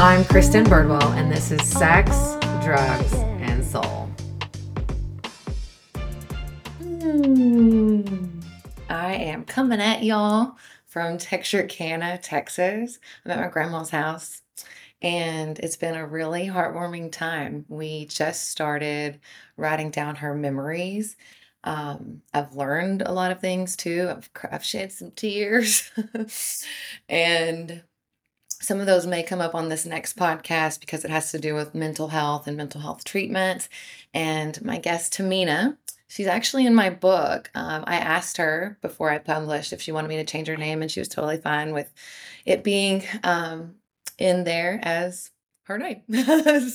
I'm Kristin Birdwell, and this is Sex, Drugs, and Soul. I am coming at y'all from Texarkana, Texas. I'm at my grandma's house, and it's been a really heartwarming time. We just started writing down her memories. I've learned a lot of things, too. I've shed some tears, and some of those may come up on this next podcast because it has to do with mental health and mental health treatments. And my guest, Tahmina, she's actually in my book. I asked her before I published if she wanted me to change her name, and she was totally fine with it being in there as her name. But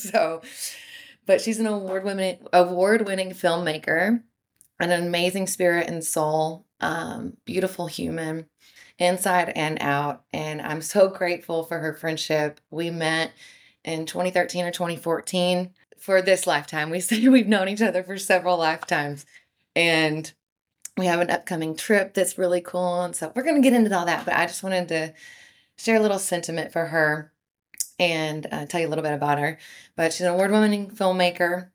she's an award-winning filmmaker, an amazing spirit and soul, beautiful human, inside and out. And I'm so grateful for her friendship. We met in 2013 or 2014 for this lifetime. We say we've known each other for several lifetimes, and we have an upcoming trip that's really cool. And so we're going to get into all that, but I just wanted to share a little sentiment for her and tell you a little bit about her. But she's an award-winning filmmaker,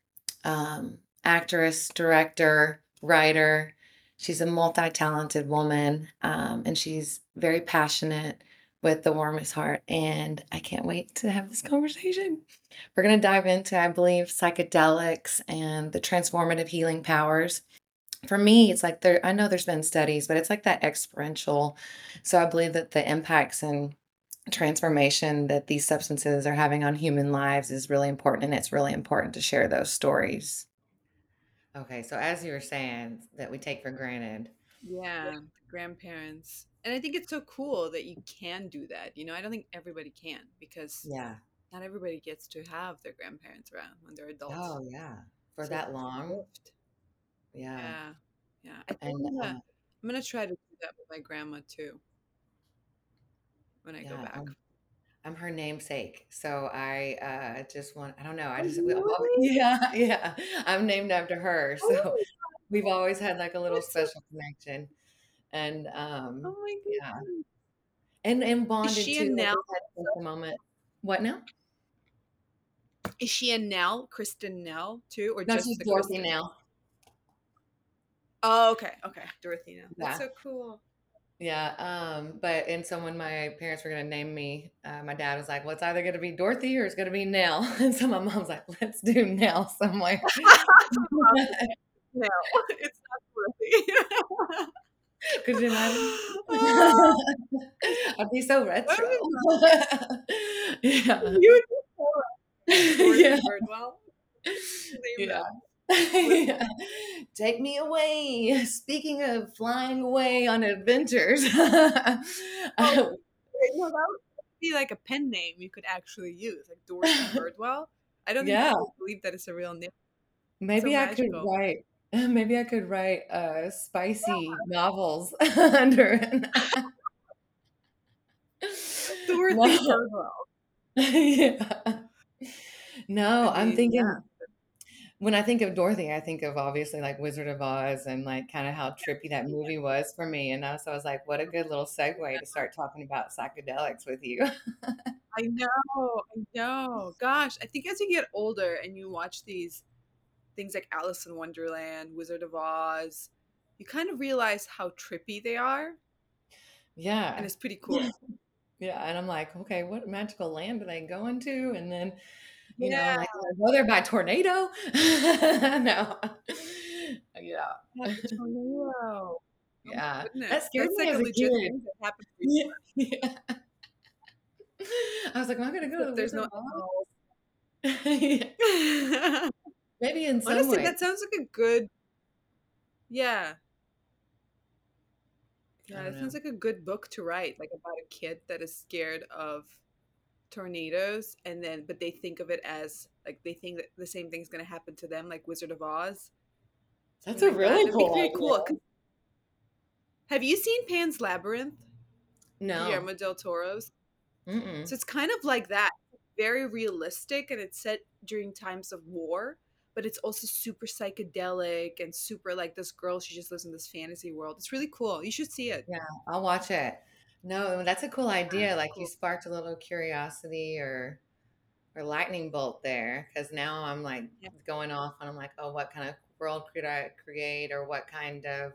actress, director, writer. She's a multi-talented woman, and she's very passionate with the warmest heart, and I can't wait to have this conversation. We're going to dive into, I believe, psychedelics and the transformative healing powers. For me, it's like I know there's been studies, but it's like that experiential. So I believe that the impacts and transformation that these substances are having on human lives is really important, and it's really important to share those stories. Okay, so as you were saying, that we take for granted. Yeah, grandparents. And I think it's so cool that you can do that. You know, I don't think everybody can, because not everybody gets to have their grandparents around when they're adults. Oh, yeah. For so that long. Yeah. I think I'm going to try to do that with my grandma, too, when I go back. I'm her namesake, so I just want—I don't know—I just I'm named after her, so we've always had like a little special connection, and and bonded. Is she a Nell? The moment. What now? Is she a Nell? Kristin Nell too, or no, just she's Dorothy Nell? Oh, okay, Dorothy Nell. Yeah. That's so cool. Yeah, but when my parents were going to name me, my dad was like, well, it's either going to be Dorothy or it's going to be Nell. And so my mom's like, let's do Nell. So I'm like, no, it's not Dorothy. Could you imagine? I'd be so retro. Yeah. You would be so retro. Yeah. Birdwell. Yeah. Yeah. Take me away. Speaking of flying away on adventures, that would be like a pen name you could actually use, like Dorothy Birdwell. I don't think I believe that it's a real name. Maybe so I could write spicy novels under it. Dorothy Birdwell. Yeah. No, I'm thinking. Yeah. When I think of Dorothy, I think of obviously like Wizard of Oz and like kind of how trippy that movie was for me. And so I was like, what a good little segue to start talking about psychedelics with you. I know. Gosh, I think as you get older and you watch these things like Alice in Wonderland, Wizard of Oz, you kind of realize how trippy they are. Yeah. And it's pretty cool. Yeah. And I'm like, okay, what magical land are they going to? And then... You know, like, go there by tornado. No. Yeah. Tornado. Oh yeah. That scared me as a kid. Yeah. I was like, well, I'm going to go to the Wizard of Oz. Yeah. Maybe in some way. That sounds like a good, Yeah, it sounds like a good book to write, like about a kid that is scared of tornadoes, and then but they think of it as like they think that the same thing's going to happen to them, like Wizard of Oz. That's a really cool. Have you seen Pan's Labyrinth? No. Guillermo del Toro's. So it's kind of like that, very realistic, and it's set during times of war, but it's also super psychedelic and super like this girl, she just lives in this fantasy world. It's really cool. You should see it. Yeah, I'll watch it. No, that's a cool idea. Like you sparked a little curiosity or or lightning bolt there, because now I'm like going off and I'm like, oh, what kind of world could I create, or what kind of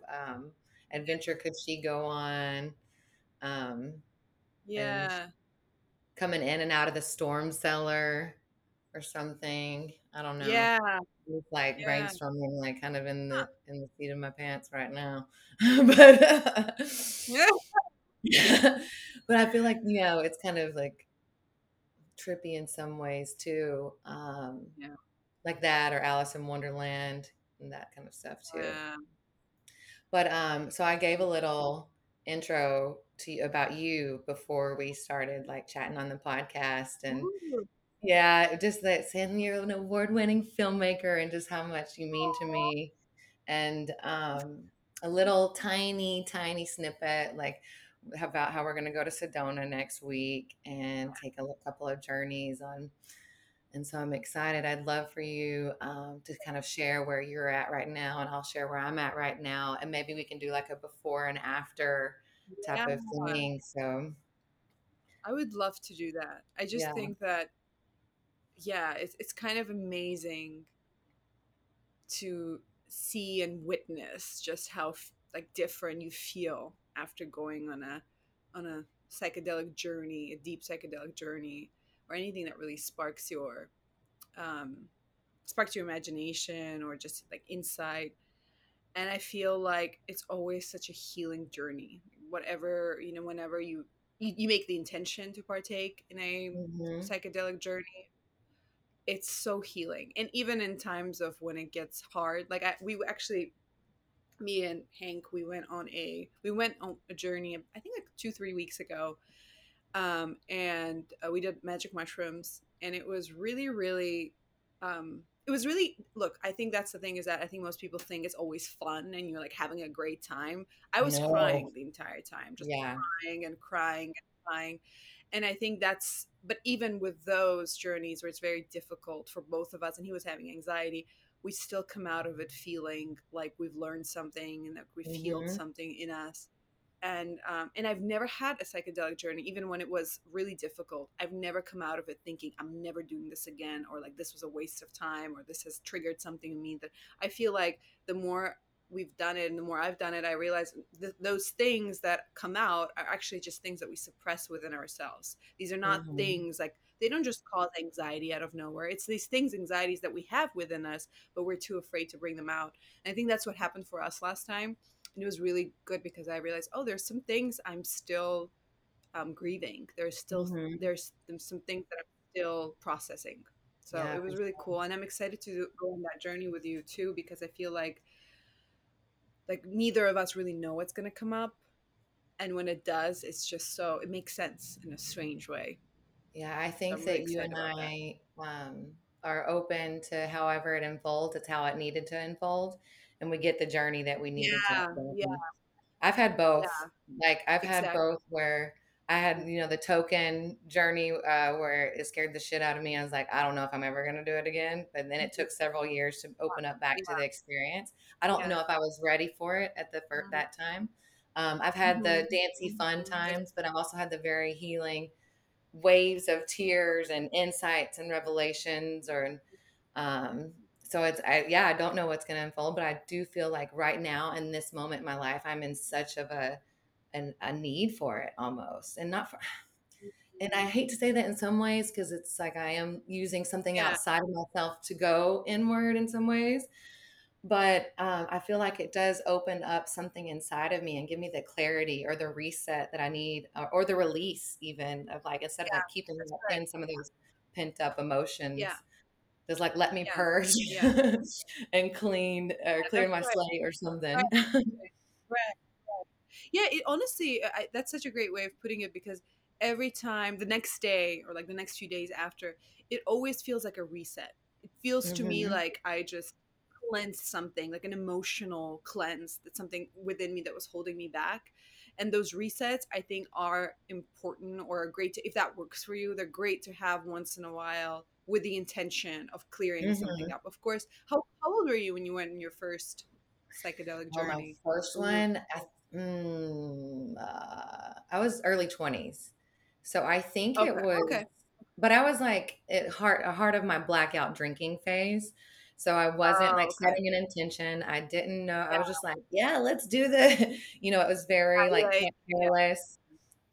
adventure could she go on? Yeah. Coming in and out of the storm cellar or something. I don't know. Yeah. It's like brainstorming, like kind of in the seat of my pants right now. But I feel like, you know, it's kind of like trippy in some ways too. Like that, or Alice in Wonderland and that kind of stuff too. Yeah. But so I gave a little intro to you about you before we started like chatting on the podcast, and yeah, just that saying you're an award-winning filmmaker and just how much you mean to me. And a little tiny snippet like about how we're going to go to Sedona next week and take a couple of journeys on. And so I'm excited. I'd love for you to kind of share where you're at right now, and I'll share where I'm at right now. And maybe we can do like a before and after type of thing. So I would love to do that. I just think that, it's kind of amazing to see and witness just how like different you feel after going on a psychedelic journey, a deep psychedelic journey, or anything that really sparks your imagination or just like insight. And I feel like it's always such a healing journey. Whatever, you know, whenever you make the intention to partake in a psychedelic journey, it's so healing. And even in times of when it gets hard, like me and Hank, we went on a journey, I think like 2-3 weeks ago. And we did magic mushrooms, and it was really, really, look, I think that's the thing, is that I think most people think it's always fun and you're like having a great time. I was crying the entire time, just crying. And I think but even with those journeys where it's very difficult for both of us, and he was having anxiety, we still come out of it feeling like we've learned something and that we've healed something in us. And I've never had a psychedelic journey, even when it was really difficult. I've never come out of it thinking I'm never doing this again, or like this was a waste of time, or this has triggered something in me. That I feel like the more we've done it and the more I've done it, I realize those things that come out are actually just things that we suppress within ourselves. These are not things like, they don't just cause anxiety out of nowhere. It's these anxieties that we have within us, but we're too afraid to bring them out. And I think that's what happened for us last time. And it was really good because I realized, there's some things I'm still grieving. There's some things that I'm still processing. So it was really cool. And I'm excited to go on that journey with you too, because I feel like neither of us really know what's going to come up. And when it does, it's just so, it makes sense in a strange way. Yeah, I think that you and I are open to however it unfolds. It's how it needed to unfold. And we get the journey that we needed to unfold. Yeah. I've had both. Yeah. Like I've had both where I had, you know, the token journey where it scared the shit out of me. I was like, I don't know if I'm ever going to do it again. But then it took several years to open up back to the experience. I don't know if I was ready for it at the that time. I've had the dancey fun times, but I've also had the very healing waves of tears and insights and revelations, or so it's I don't know what's going to unfold, but I do feel like right now in this moment in my life, I'm in such of a need for it almost, and not for, and I hate to say that in some ways, because it's like I am using something outside of myself to go inward in some ways, but I feel like it does open up something inside of me and give me the clarity or the reset that I need, or the release even of like, instead of like keeping in some of those pent up emotions, just like let me purge and clean or clear my slate or something. Yeah, it honestly, that's such a great way of putting it, because every time the next day or like the next few days after, it always feels like a reset. It feels to me like I just cleanse something, like an emotional cleanse, that's something within me that was holding me back. And those resets, I think, are important, or are great if that works for you. They're great to have once in a while with the intention of clearing something up. Of course, how old were you when you went on your first psychedelic journey? My first one, I was early 20s. So I think it was But I was like a heart of my blackout drinking phase. So I wasn't setting an intention. I didn't know. I was just like, yeah, let's do the, it was very careless.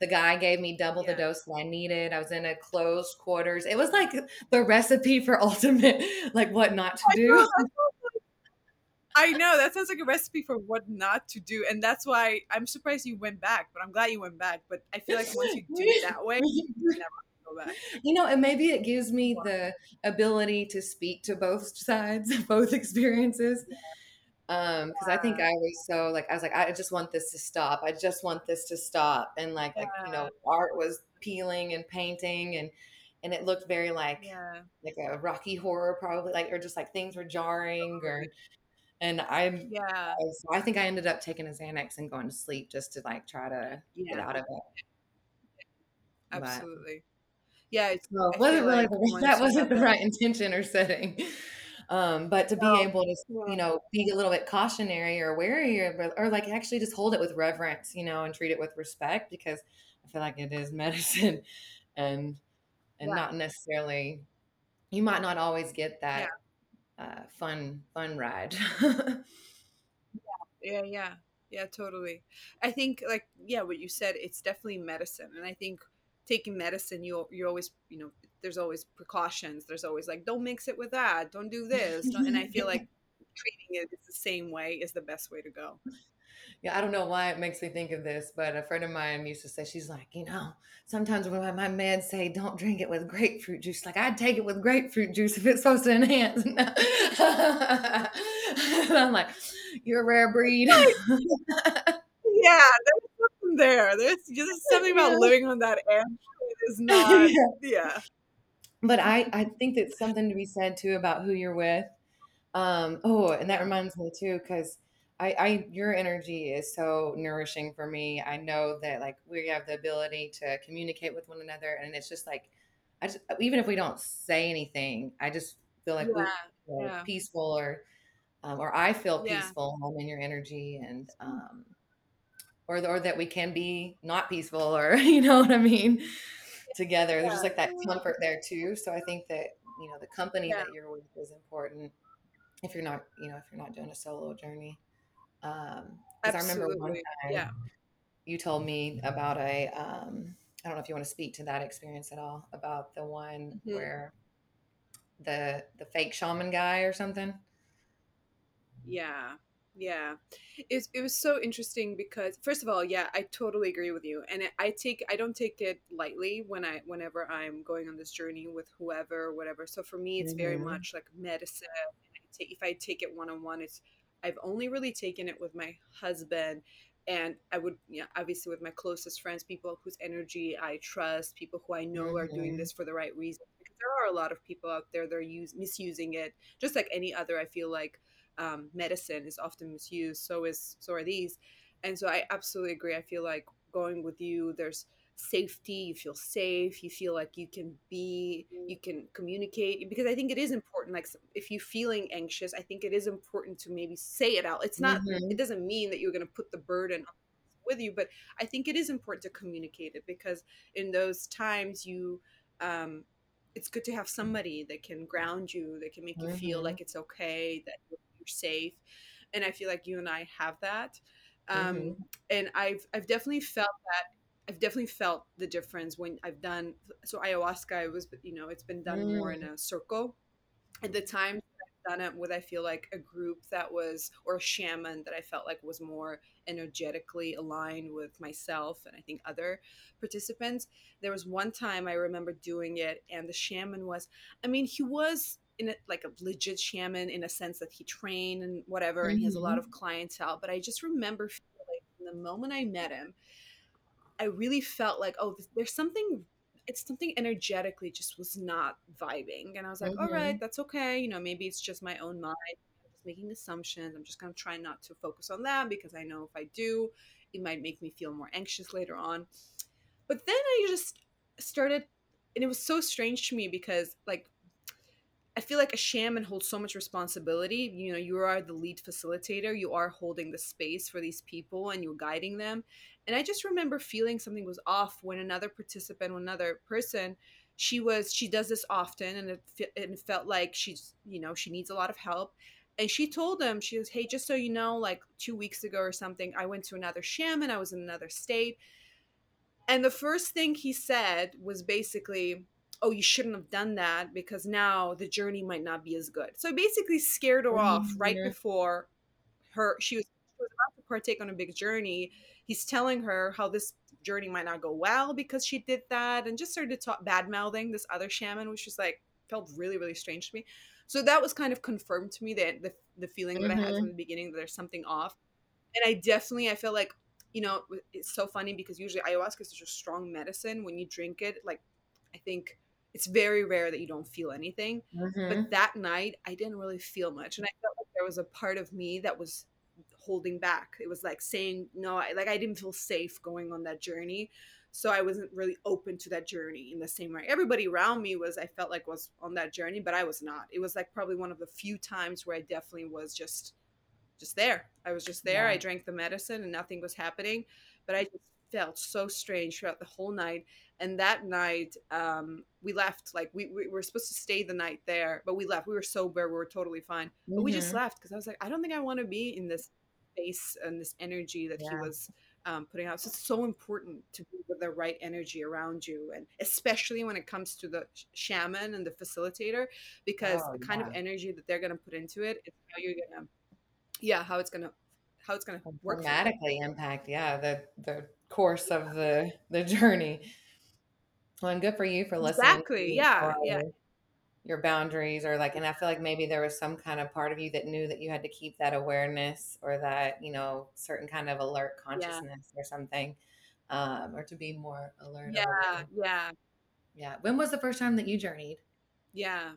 The guy gave me double the dose that I needed. I was in a closed quarters. It was like the recipe for ultimate, like what not to do. I know that sounds like a recipe for what not to do. And that's why I'm surprised you went back, but I'm glad you went back. But I feel like once you do it that way, you never go back. And maybe it gives me the ability to speak to both sides, both experiences. Because I think I was so like, I was like, I just want this to stop. I just want this to stop. And art was peeling and painting and it looked very like a Rocky Horror probably, like, or just like things were jarring or... And I think I ended up taking a Xanax and going to sleep just to like try to get out of it. Absolutely. That wasn't the right intention or setting. But to be able to, be a little bit cautionary or wary or like actually just hold it with reverence, and treat it with respect because I feel like it is medicine and not necessarily, you might not always get that. Yeah. Fun ride. Yeah, totally. I think what you said, it's definitely medicine. And I think taking medicine, you're always, there's always precautions. There's always like, don't mix it with that. Don't do this. And I feel like treating it the same way is the best way to go. Yeah, I don't know why it makes me think of this, but a friend of mine used to say, she's like, sometimes when my meds say don't drink it with grapefruit juice, like I'd take it with grapefruit juice if it's supposed to enhance. And I'm like, you're a rare breed. Yeah, there's something there. There's just something about living on that air. It is not, But I think that's something to be said too about who you're with. And that reminds me too, because your energy is so nourishing for me. I know that like we have the ability to communicate with one another, and it's just like, even if we don't say anything, I just feel like we're peaceful, or I feel peaceful in your energy, and or that we can be not peaceful, or you know what I mean, together. There's just like that comfort there too. So I think that the company that you're with is important. If you're not, if you're not doing a solo journey. Because I remember one time you told me about I don't know if you want to speak to that experience at all, about the one where the fake shaman guy or something. Yeah. It was so interesting because first of all, I totally agree with you. And I don't take it lightly whenever I'm going on this journey with whoever, whatever. So for me, it's very much like medicine. If I take it one-on-one, I've only really taken it with my husband, and I would, obviously with my closest friends, people whose energy I trust, people who I know are doing this for the right reason. Because there are a lot of people out there that are misusing it, just like any other. I feel like medicine is often misused. So are these, and so I absolutely agree. I feel like going with you, there's safety. You feel safe. You feel like you can communicate, because I think it is important. Like if you're feeling anxious, I think it is important to maybe say it out. It's not, it doesn't mean that you're going to put the burden with you, but I think it is important to communicate it, because in those times it's good to have somebody that can ground you, that can make you feel like it's okay, that you're safe. And I feel like you and I have that. And I've definitely felt that. I've definitely felt the difference when I've done ayahuasca. It was, it's been done more in a circle. At the time I've done it with, I feel like a group that was, or a shaman that I felt like was more energetically aligned with myself and I think other participants. There was one time I remember doing it, and the shaman was, he was in it like a legit shaman in a sense that he trained and whatever, and he has a lot of clientele. But I just remember feeling from the moment I met him, I really felt like, there's something, it's something energetically just was not vibing. And I was like, all right, that's okay. Maybe it's just my own mind. I'm just making assumptions. I'm just going to try not to focus on that, because I know if I do, it might make me feel more anxious later on. But then I just started, and it was so strange to me because like, I feel like a shaman holds so much responsibility. You are the lead facilitator. You are holding the space for these people, and you're guiding them. And I just remember feeling something was off when another person, she does this often, and it felt like she's, you know, she needs a lot of help. And she told him, she was, hey, just so you know, like 2 weeks ago or something, I went to another shaman. I was in another state. And the first thing he said was basically, oh, you shouldn't have done that because now the journey might not be as good. So basically scared her off right before she was about to partake on a big journey. He's telling her how this journey might not go well because she did that, and just started bad-mouthing this other shaman, which was like, felt really, really strange to me. So that was kind of confirmed to me that the feeling that I had from the beginning, that there's something off. And I feel like, you know, it's so funny because usually ayahuasca is such a strong medicine. When you drink it, like, I think it's very rare that you don't feel anything. But that night I didn't really feel much. And I felt like there was a part of me that was holding back. It was like saying, no, I didn't feel safe going on that journey. So I wasn't really open to that journey in the same way. Everybody around me was on that journey, but I was not. It was like probably one of the few times where I definitely was just there. I was just there. Yeah. I drank the medicine and nothing was happening, but I just felt so strange throughout the whole night. And that night we left, like we were supposed to stay the night there, but we left. We were sober. We were totally fine, but we just left. 'Cause I was like, I don't think I want to be in this space and this energy that he was putting out. So it's so important to be with the right energy around you, and especially when it comes to the shaman and the facilitator, because the kind of energy that they're going to put into it is how you're going to, how it's going to work. Dramatically impact, the course of the journey. Well, and good for you for listening. Exactly. Your boundaries are like, and I feel like maybe there was some kind of part of you that knew that you had to keep that awareness, or that, you know, certain kind of alert consciousness or something, or to be more alert. Yeah. When was the first time that you journeyed? Yeah.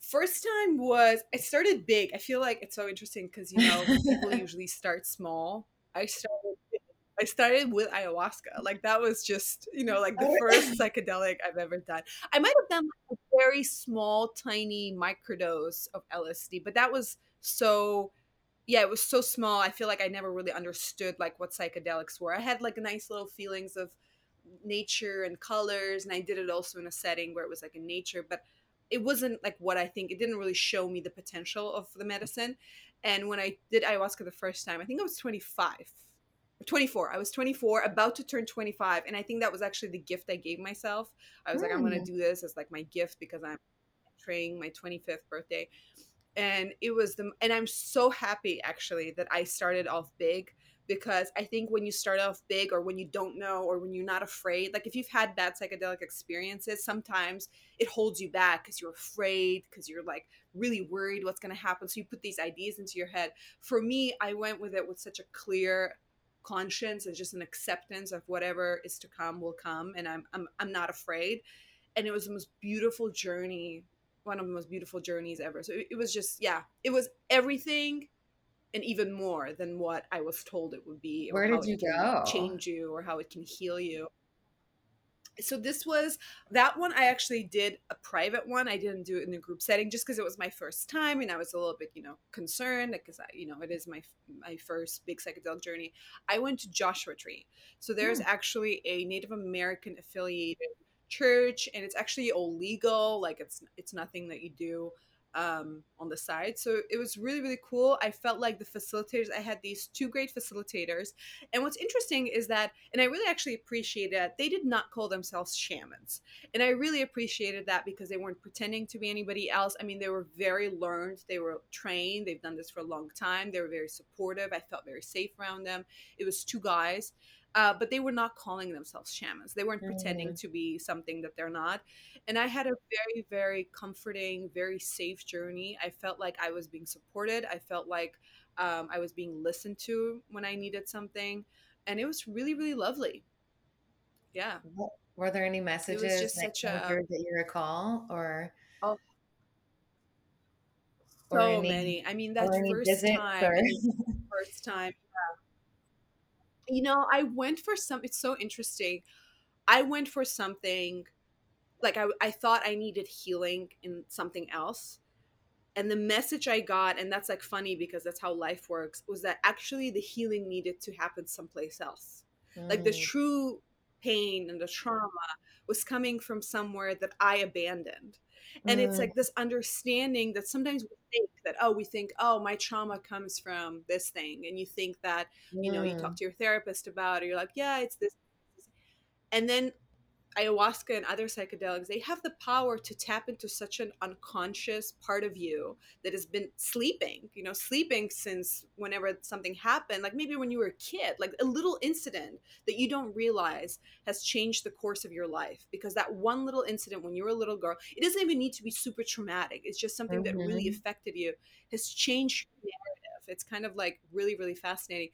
First time was, I started big. I feel like it's so interesting because, you know, people usually start small. I started with ayahuasca. Like that was just, you know, like the first psychedelic I've ever done. I might have done like a very small, tiny microdose of LSD, but that was it was so small. I feel like I never really understood like what psychedelics were. I had like nice little feelings of nature and colors, and I did it also in a setting where it was like in nature, but it wasn't like what I think. It didn't really show me the potential of the medicine. And when I did ayahuasca the first time, I think I was 24. I was 24, about to turn 25. And I think that was actually the gift I gave myself. I was like, I'm going to do this as like my gift because I'm entering my 25th birthday. And it was and I'm so happy actually that I started off big, because I think when you start off big, or when you don't know, or when you're not afraid, like if you've had bad psychedelic experiences, sometimes it holds you back because you're afraid, because you're like really worried what's going to happen. So you put these ideas into your head. For me, I went with it with such a clear conscience and just an acceptance of whatever is to come will come, and I'm not afraid. And it was the most beautiful journey, one of the most beautiful journeys ever. So it was just, it was everything and even more than what I was told it would be. Where did you go? Change you, or how it can heal you. So this was that one. I actually did a private one. I didn't do it in a group setting just because it was my first time, and I was a little bit, you know, concerned because it is my first big psychedelic journey. I went to Joshua Tree. So there's actually a Native American affiliated church, and it's actually all legal. Like it's nothing that you do on the side. So it was really, really cool. I felt like the facilitators, I had these two great facilitators. And what's interesting is that, and I really actually appreciated that they did not call themselves shamans. And I really appreciated that because they weren't pretending to be anybody else. I mean, they were very learned. They were trained. They've done this for a long time. They were very supportive. I felt very safe around them. It was two guys. But they were not calling themselves shamans. They weren't pretending to be something that they're not. And I had a very, very comforting, very safe journey. I felt like I was being supported. I felt like I was being listened to when I needed something. And it was really, really lovely. Yeah. Were there any messages that you recall? So many. I mean, that first time. You know, I went for something, like I thought I needed healing in something else. And the message I got, and that's like funny because that's how life works, was that actually the healing needed to happen someplace else. Like the true pain and the trauma was coming from somewhere that I abandoned. And it's like this understanding that sometimes we think that, oh, my trauma comes from this thing. And you think that, you know, you talk to your therapist about it, you're like, yeah, it's this. And then ayahuasca and other psychedelics, they have the power to tap into such an unconscious part of you that has been sleeping since whenever something happened, like maybe when you were a kid, like a little incident that you don't realize has changed the course of your life, because that one little incident when you were a little girl, it doesn't even need to be super traumatic. It's just something that really affected you, has changed your narrative. It's kind of like really, really fascinating.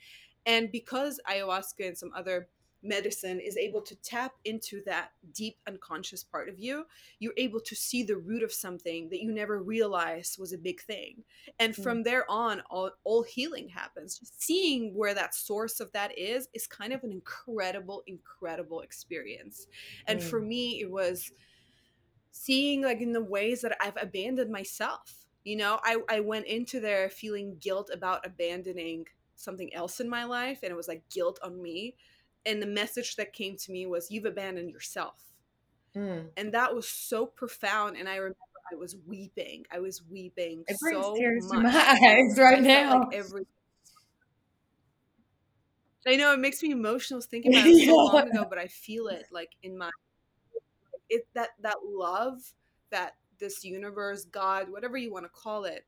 And because ayahuasca and some other medicine is able to tap into that deep unconscious part of you, you're able to see the root of something that you never realized was a big thing. And from there on, all healing happens. Just seeing where that source of that is kind of an incredible experience. And for me, it was seeing, like, in the ways that I've abandoned myself. You know, I went into there feeling guilt about abandoning something else in my life, and it was like guilt on me. And the message that came to me was, you've abandoned yourself. And that was so profound. And I remember I was weeping. It brings so tears much to my eyes right now. Like I know it makes me emotional thinking about it so long ago, but I feel it like in my, that love that this universe, God, whatever you want to call it,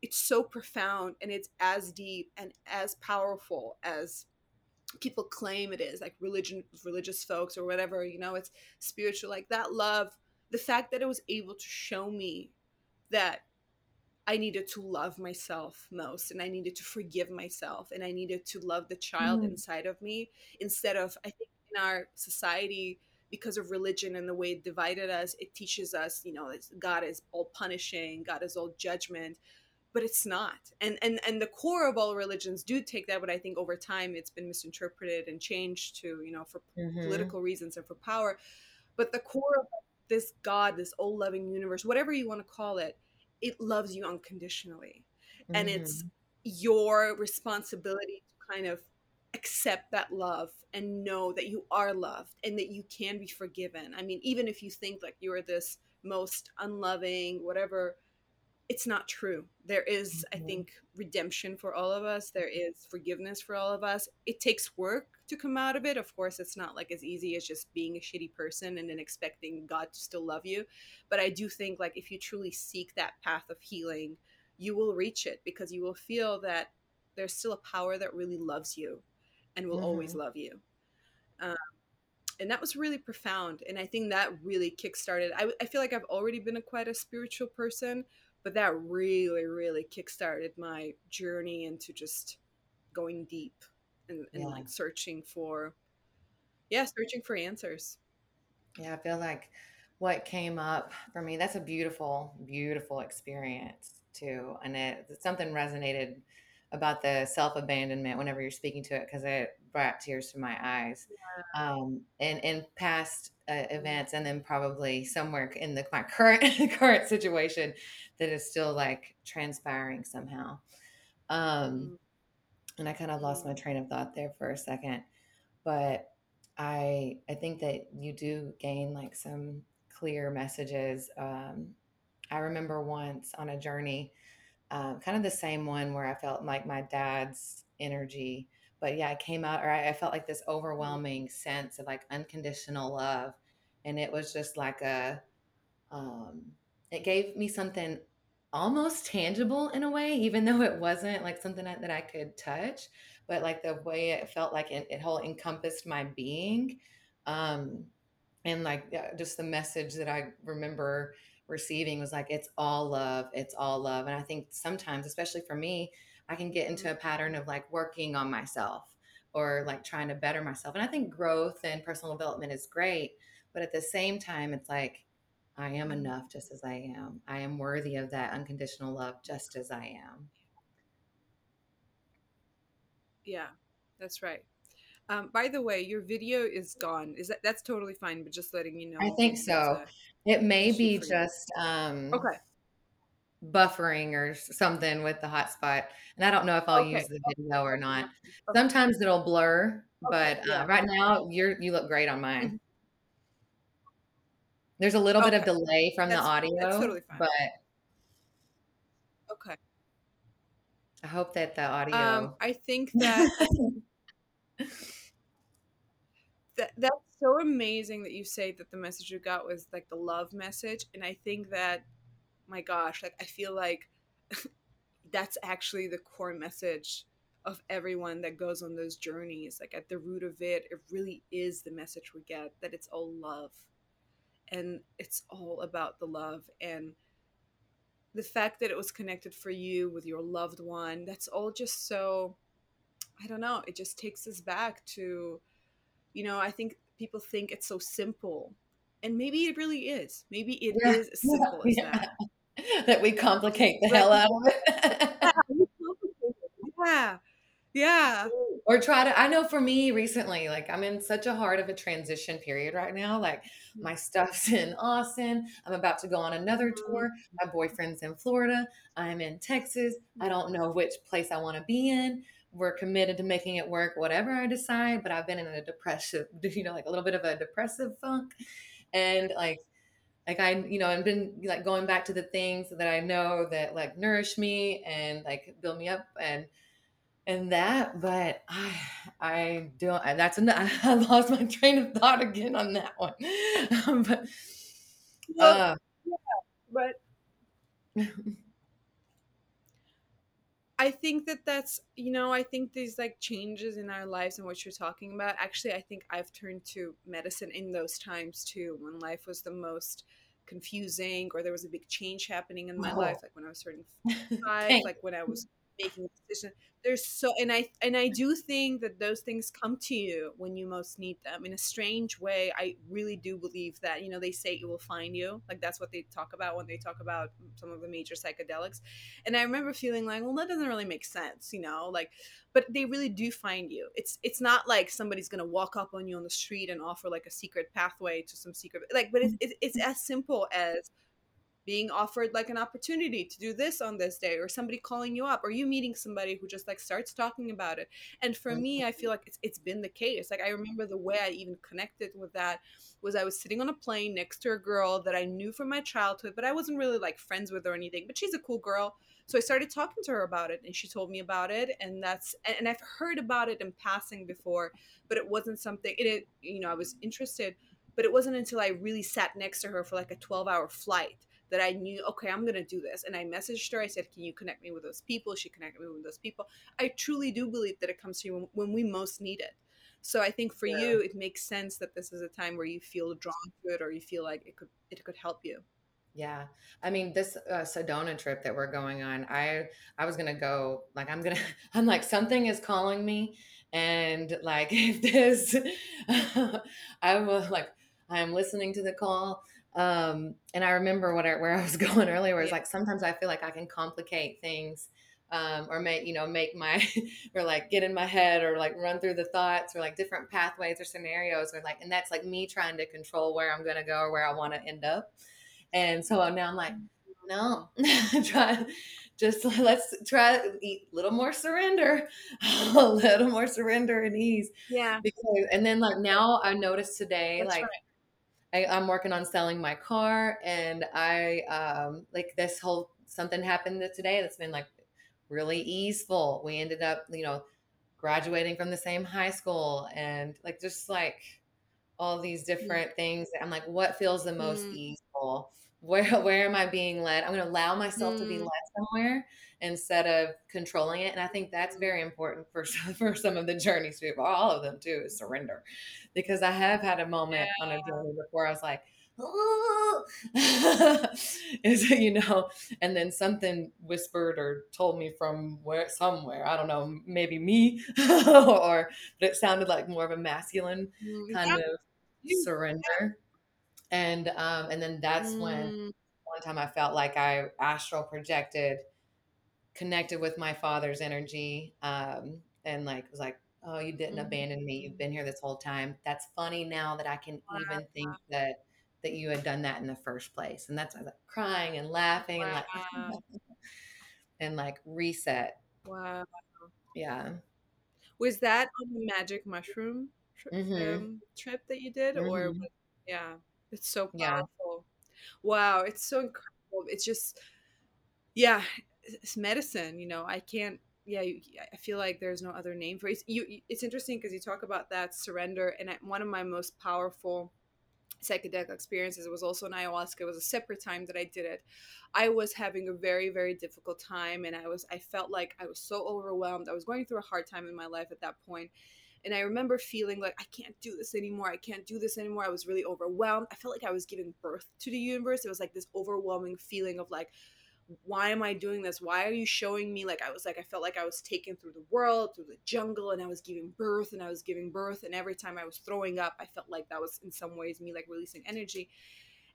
it's so profound, and it's as deep and as powerful as people claim it is, like religious folks or whatever, you know, it's spiritual, like that love, the fact that it was able to show me that I needed to love myself most, and I needed to forgive myself, and I needed to love the child inside of me, instead of, I think in our society, because of religion and the way it divided us, it teaches us, you know, God is all punishing, God is all judgment. But it's not. And the core of all religions do take that, but I think over time it's been misinterpreted and changed to, you know, for political reasons and for power. But the core of this God, this all-loving universe, whatever you want to call it, it loves you unconditionally. And it's your responsibility to kind of accept that love and know that you are loved and that you can be forgiven. I mean, even if you think like you're this most unloving, whatever, it's not true. There is, I think, redemption for all of us. There is forgiveness for all of us. It takes work to come out of it. Of course, it's not like as easy as just being a shitty person and then expecting God to still love you. But I do think, like, if you truly seek that path of healing, you will reach it, because you will feel that there's still a power that really loves you and will always love you. And that was really profound. And I think that really kickstarted. I feel like I've already been quite a spiritual person, but that really, really kickstarted my journey into just going deep and like searching for answers. Yeah, I feel like what came up for me, that's a beautiful, beautiful experience too. And something resonated about the self-abandonment whenever you're speaking to it, because it brought tears to my eyes. Yeah. And in past events, and then probably somewhere in my current situation that is still like transpiring somehow. And I kind of lost my train of thought there for a second, but I think that you do gain like some clear messages. I remember once on a journey, kind of the same one where I felt like my dad's energy, but yeah, I came out, or I felt like this overwhelming sense of like unconditional love. And it was just like it gave me something almost tangible in a way, even though it wasn't like something that I could touch, but like the way it felt like it whole encompassed my being. And like just the message that I remember receiving was like, it's all love. And I think sometimes, especially for me, I can get into a pattern of like working on myself or like trying to better myself. And I think growth and personal development is great, but at the same time, it's like, I am enough just as I am. I am worthy of that unconditional love just as I am. Yeah, that's right. By the way, your video is gone. That's totally fine, but just letting you know. I think so. It may be just, okay. buffering or something with the hotspot. And I don't know if I'll use the video or not. Okay. Sometimes it'll blur, but right now you look great on mine. Mm-hmm. There's a little bit of delay from the audio, that's totally fine. But okay. I hope that the audio. I think that, that's so amazing that you say that the message you got was like the love message, and I think that, my gosh, like I feel like that's actually the core message of everyone that goes on those journeys. Like at the root of it, it really is the message we get that it's all love. And it's all about the love, and the fact that it was connected for you with your loved one. That's all just so, I don't know. It just takes us back to, you know, I think people think it's so simple, and maybe it really is. Maybe it is as simple as that. That we complicate the hell out of it. Yeah. Or try to, I know for me recently, like I'm in such a heart of a transition period right now. Like my stuff's in Austin. I'm about to go on another tour. My boyfriend's in Florida. I'm in Texas. I don't know which place I want to be in. We're committed to making it work, whatever I decide, but I've been in a depressive, you know, like a little bit of a depressive funk. And like I, you know, I've been like going back to the things that I know that like nourish me and like build me up and that, but I don't, that's enough. I lost my train of thought again on that one. But I think that's, you know, I think these like changes in our lives and what you're talking about. Actually, I think I've turned to medicine in those times too, when life was the most confusing or there was a big change happening in my life. Like when I was turning 5, like when I was making decisions. There's so, and I do think that those things come to you when you most need them in a strange way. I really do believe that, you know, they say it will find you. Like that's what they talk about when they talk about some of the major psychedelics. And I remember feeling like, well, that doesn't really make sense, you know, like, but they really do find you. It's not like somebody's going to walk up on you on the street and offer like a secret pathway to some secret, like, but it's as simple as being offered like an opportunity to do this on this day, or somebody calling you up, or you meeting somebody who just like starts talking about it. And for me, I feel like it's been the case. Like I remember the way I even connected with that was I was sitting on a plane next to a girl that I knew from my childhood, but I wasn't really like friends with or anything, but she's a cool girl. So I started talking to her about it, and she told me about it. And and I've heard about it in passing before, but it wasn't something you know, I was interested, but it wasn't until I really sat next to her for like a 12-hour flight that I knew, okay, I'm going to do this. And I messaged her. I said, can you connect me with those people? She connected me with those people. I truly do believe that it comes to you when we most need it. So I think for you, it makes sense that this is a time where you feel drawn to it, or you feel like it could help you. Yeah. I mean, this Sedona trip that we're going on, I was going to go, like, I'm like, something is calling me. And like, if this, I was like, I am listening to the call. And I remember where I was going earlier was like, sometimes I feel like I can complicate things, or make my, or like get in my head, or like run through the thoughts, or like different pathways or scenarios, or like, and that's like me trying to control where I'm going to go or where I want to end up. And so now I'm like, no, let's try a little more surrender, and ease. Yeah. Because, and then like, now I noticed today, that's like, right. I'm working on selling my car, and I, like this whole, something happened today that's been like really easeful. We ended up, you know, graduating from the same high school, and like, just like all these different things. I'm like, what feels the most easeful? Where am I being led? I'm going to allow myself to be led somewhere instead of controlling it. And I think that's very important for some of the journeys, for all of them too, is surrender. Because I have had a moment on a journey before I was like, oh, is it, you know, and then something whispered or told me from somewhere, I don't know, maybe me, but it sounded like more of a masculine kind of surrender. And then that's when one time I felt like I astral projected, connected with my father's energy. And like, was like, oh, you didn't abandon me. You've been here this whole time. That's funny now that I can even think that that you had done that in the first place. And that's why I was like crying and laughing wow. and like reset. Wow. Yeah. Was that on the magic mushroom trip that you did? Mm-hmm. Or was, yeah, it's so powerful. Yeah. Wow. It's so incredible. It's just, yeah, it's medicine, you know, I can't, yeah, I feel like there's no other name for it. It's interesting because you talk about that surrender, and one of my most powerful psychedelic experiences was also in ayahuasca. It was a separate time that I did it. I was having a very, very difficult time, and I felt like I was so overwhelmed. I was going through a hard time in my life at that point. And I remember feeling like, I can't do this anymore. I can't do this anymore. I was really overwhelmed. I felt like I was giving birth to the universe. It was like this overwhelming feeling of like, why am I doing this? Why are you showing me? I felt like I was taken through the world, through the jungle, and I was giving birth and every time I was throwing up, I felt like that was in some ways me like releasing energy.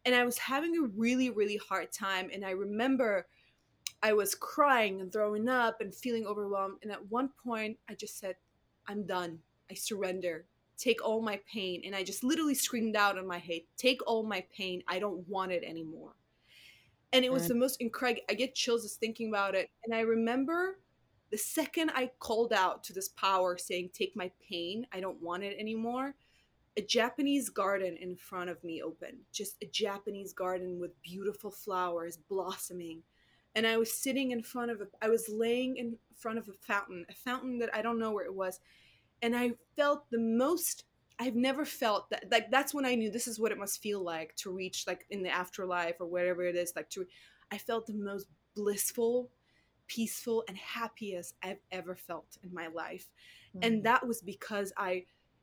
And I was having a really, really hard time. And I remember I was crying and throwing up and feeling overwhelmed. And at one point I just said, I'm done. I surrender. Take all my pain. And I just literally screamed out in my head, take all my pain. I don't want it anymore. And it was the most incredible, I get chills just thinking about it. And I remember the second I called out to this power saying, take my pain, I don't want it anymore, a Japanese garden in front of me opened. Just a Japanese garden with beautiful flowers blossoming. And I was sitting in front of, I was laying in front of a fountain that I don't know where it was. And I felt the most, I've never felt that, like, that's when I knew this is what it must feel like to reach, like, in the afterlife or wherever it is, like, I felt the most blissful, peaceful, and happiest I've ever felt in my life. Mm-hmm. And that was because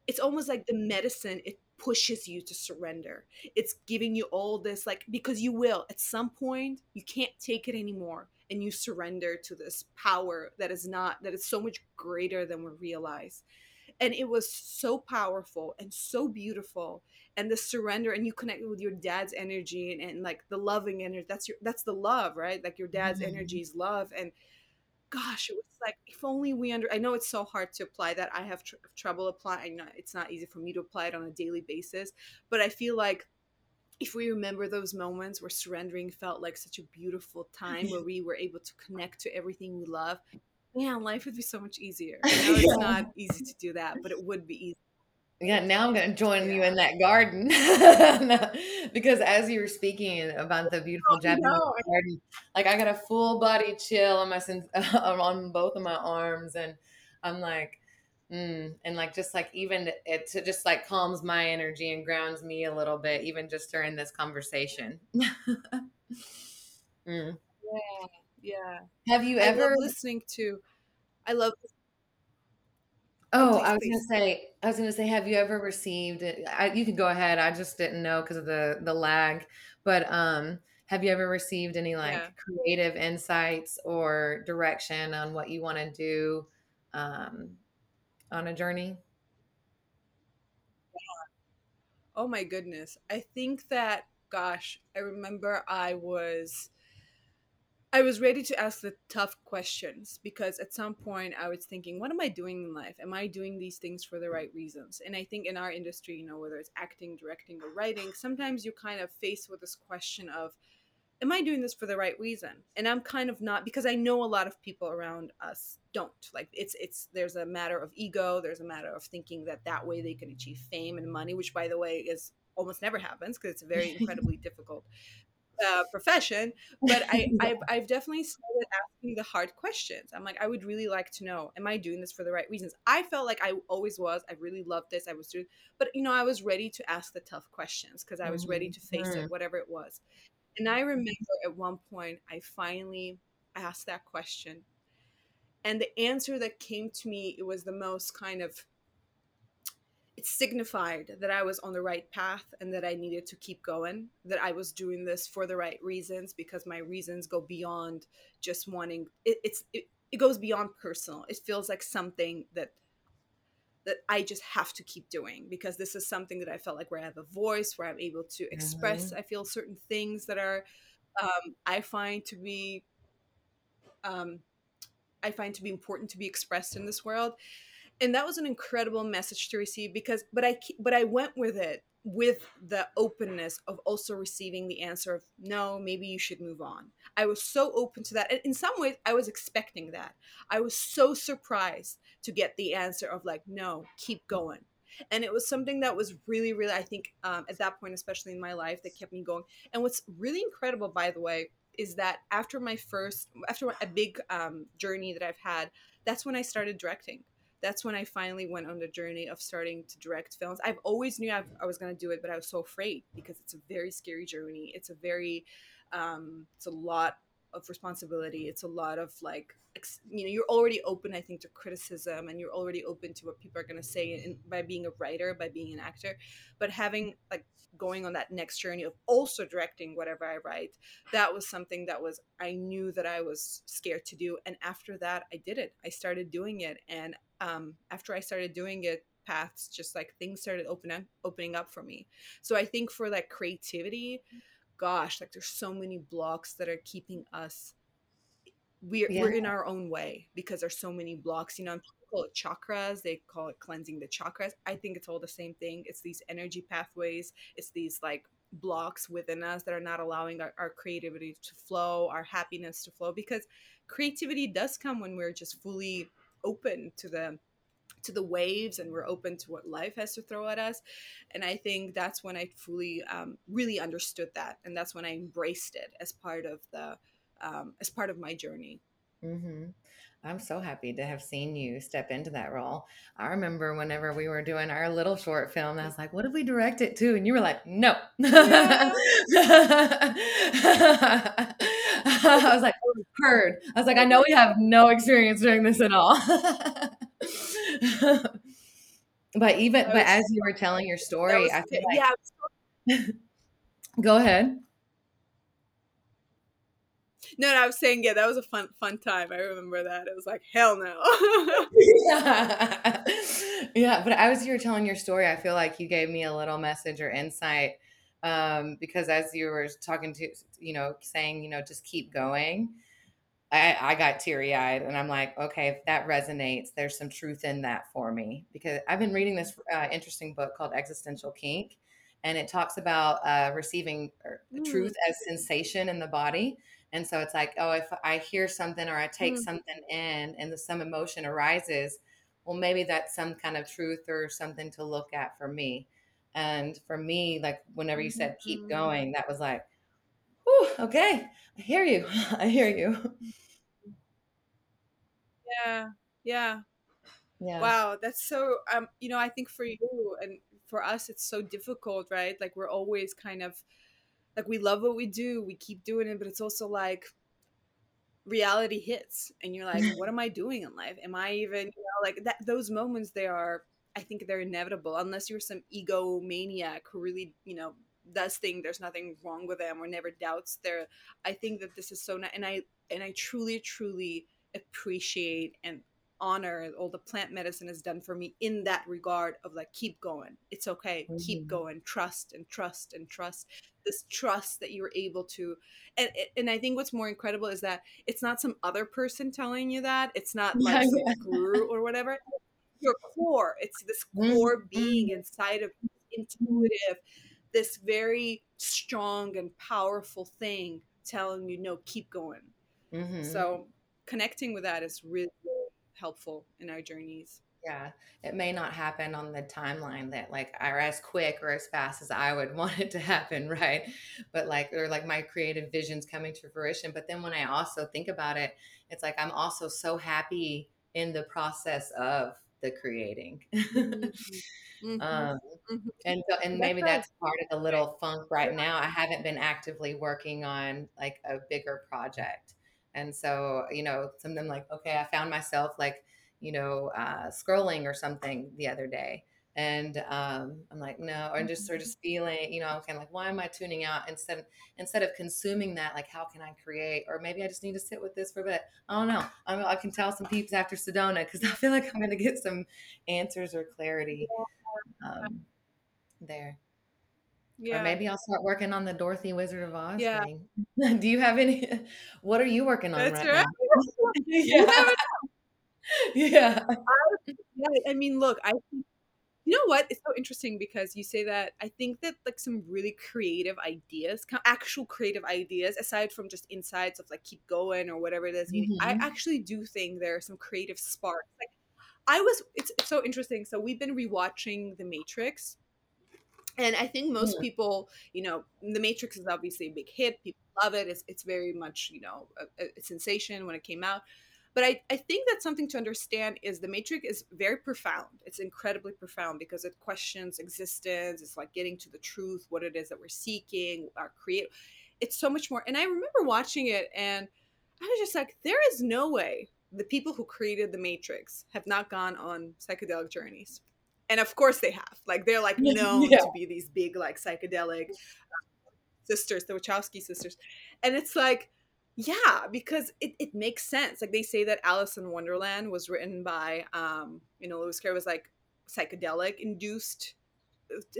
it's almost like the medicine, it pushes you to surrender. It's giving you all this, like, because you will, at some point, you can't take it anymore. And you surrender to this power that is so much greater than we realize. And it was so powerful and so beautiful, and the surrender, and you connect with your dad's energy and like the loving energy. That's the love, right? Like your dad's energy is love. And gosh, it was like, if only I know it's so hard to apply that. I have trouble applying. It's not easy for me to apply it on a daily basis, but I feel like if we remember those moments where surrendering felt like such a beautiful time where we were able to connect to everything we love, man, life would be so much easier. I know it's not easy to do that, but it would be easy. Yeah, now I'm going to join you in that garden. Because as you were speaking about the beautiful Japanese garden, like I got a full body chill on both of my arms, and I'm like, and like just like even it just like calms my energy and grounds me a little bit, even just during this conversation. Yeah. Yeah. Have you ever listening to? I love. Oh, I was gonna say. Have you ever received? You can go ahead. I just didn't know because of the lag. But have you ever received any like creative insights or direction on what you want to do on a journey? Yeah. Oh my goodness! I think that. Gosh, I remember I was ready to ask the tough questions, because at some point I was thinking, what am I doing in life? Am I doing these things for the right reasons? And I think in our industry, you know, whether it's acting, directing, or writing, sometimes you're kind of faced with this question of, am I doing this for the right reason? And I'm kind of not, because I know a lot of people around us don't. Like there's a matter of ego. There's a matter of thinking that way they can achieve fame and money, which by the way is almost never happens because it's a very incredibly difficult profession, but I've definitely started asking the hard questions. I'm like, I would really like to know, am I doing this for the right reasons? I felt like I always was. I really loved this. I was doing, but you know, I was ready to ask the tough questions because I was ready to face it, whatever it was. And I remember at one point, I finally asked that question, and the answer that came to me, it was the most kind of, it signified that I was on the right path and that I needed to keep going, that I was doing this for the right reasons, because my reasons go beyond just wanting it goes beyond personal. It feels like something that I just have to keep doing, because this is something that I felt like where I have a voice, where I'm able to express, I feel certain things that are I find to be important to be expressed in this world. And that was an incredible message to receive, but I went with it with the openness of also receiving the answer of, no, maybe you should move on. I was so open to that. And in some ways, I was expecting that. I was so surprised to get the answer of like, no, keep going. And it was something that was really, really, I think at that point, especially in my life, that kept me going. And what's really incredible, by the way, is that after a big journey that I've had, that's when I started directing. That's when I finally went on the journey of starting to direct films. I've always knew I was going to do it, but I was so afraid because it's a very scary journey. It's a very, it's a lot of responsibility. It's a lot of like, you know, you're already open, I think, to criticism, and you're already open to what people are going to say, and by being a writer, by being an actor, but having like going on that next journey of also directing whatever I write, that was something that was, I knew that I was scared to do. And after that, I did it. I started doing it. And after I started doing it, paths, just like things started opening up for me. So I think for like creativity, gosh, like there's so many blocks that are keeping us, we're in our own way because there's so many blocks, you know, and people call it chakras, they call it cleansing the chakras. I think it's all the same thing. It's these energy pathways. It's these like blocks within us that are not allowing our creativity to flow, our happiness to flow, because creativity does come when we're just fully open to the waves and we're open to what life has to throw at us. And I think that's when I fully really understood that, and that's when I embraced it as part of the as part of my journey. Mm-hmm. I'm so happy to have seen you step into that role. I remember whenever we were doing our little short film, I was like, what if we direct it to? And you were like, no. Yeah. I was like, oh, heard. I was like, I know we have no experience doing this at all. But as you were telling your story, I feel like, yeah. Go ahead. No, I was saying, yeah, that was a fun time. I remember that. It was like, hell no. Yeah, but as you were telling your story, I feel like you gave me a little message or insight, because as you were talking to, you know, saying, you know, just keep going, I got teary-eyed, and I'm like, okay, if that resonates, there's some truth in that for me, because I've been reading this interesting book called Existential Kink, and it talks about receiving truth as sensation in the body. And so it's like, oh, if I hear something or I take something in and some emotion arises, well, maybe that's some kind of truth or something to look at for me. And for me, like whenever you said, keep going, that was like, whew, okay, I hear you. I hear you. Yeah. Wow. That's so, you know, I think for you and for us, it's so difficult, right? Like we're always kind of, like we love what we do, we keep doing it, but it's also like reality hits and you're like, what am I doing in life? Am I even, you know, like that, those moments, they are, I think they're inevitable unless you're some egomaniac who really, you know, does think there's nothing wrong with them or never doubts their, I think that this is so nice. And I truly, truly appreciate and honor all the plant medicine has done for me in that regard of like, keep going. It's okay. Mm-hmm. Keep going. Trust and trust and trust. This trust that you're able to. And I think what's more incredible is that it's not some other person telling you that. It's not like some guru or whatever. Your core. It's this core being inside of you, intuitive, this very strong and powerful thing telling you, no, keep going. Mm-hmm. So connecting with that is really helpful in our journeys. Yeah, it may not happen on the timeline that like are as quick or as fast as I would want it to happen, right? But like, or like my creative vision's coming to fruition. But then when I also think about it, it's like I'm also so happy in the process of the creating. Mm-hmm. And maybe that's part of the little funk right now. I haven't been actively working on like a bigger project. And so, you know, something like, okay, I found myself like, you know, scrolling or something the other day. And I'm like, no, or just sort of feeling, you know, I'm kind of like, why am I tuning out? Instead of consuming that, like, how can I create? Or maybe I just need to sit with this for a bit. I don't know. I can tell some peeps after Sedona because I feel like I'm going to get some answers or clarity there. Yeah. Or maybe I'll start working on the Dorothy Wizard of Oz thing. Do you have any? What are you working on right now? Yeah. I mean, look, I think You know what? It's so interesting because you say that. I think that like some really creative ideas, actual creative ideas, aside from just insights of like keep going or whatever it is, mm-hmm. I actually do think there are some creative sparks. Like it's so interesting. So we've been rewatching The Matrix. And I think most people, you know, The Matrix is obviously a big hit. People love it. It's very much, you know, a sensation when it came out. But I think that's something to understand is The Matrix is very profound. It's incredibly profound because it questions existence. It's like getting to the truth, what it is that we're seeking, our creative. It's so much more. And I remember watching it and I was just like, there is no way the people who created The Matrix have not gone on psychedelic journeys. And of course they have. Like they're like known to be these big like psychedelic sisters, the Wachowski sisters. And it's like, yeah, because it makes sense. Like they say that Alice in Wonderland was written by, you know, Lewis Carroll was like psychedelic induced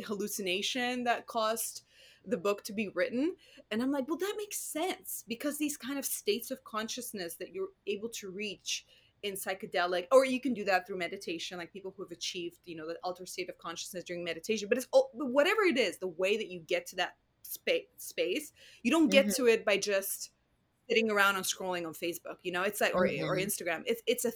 hallucination that caused the book to be written. And I'm like, well, that makes sense because these kind of states of consciousness that you're able to reach in psychedelic, or you can do that through meditation, like people who have achieved, you know, the altered state of consciousness during meditation, but it's all, whatever it is, the way that you get to that space, you don't get to it by just sitting around and scrolling on Facebook, you know, it's like, or Instagram, it's a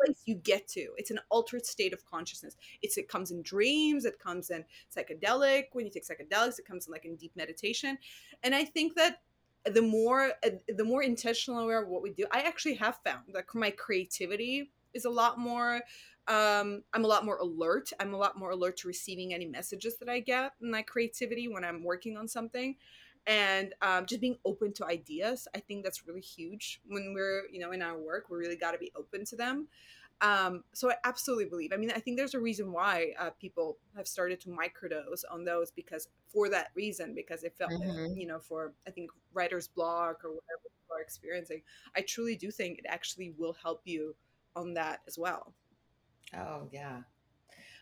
place you get to, it's an altered state of consciousness. It comes in dreams, it comes in psychedelic, when you take psychedelics, it comes in like in deep meditation. And I think that the more intentional we are what we do, I actually have found that my creativity is a lot more, I'm a lot more alert. I'm a lot more alert to receiving any messages that I get in my creativity when I'm working on something. And just being open to ideas, I think that's really huge. When we're, you know, in our work, we really got to be open to them. So I absolutely believe, I mean, I think there's a reason why people have started to microdose on those because it felt, you know, for, I think, writer's block or whatever people are experiencing. I truly do think it actually will help you on that as well. Oh, yeah.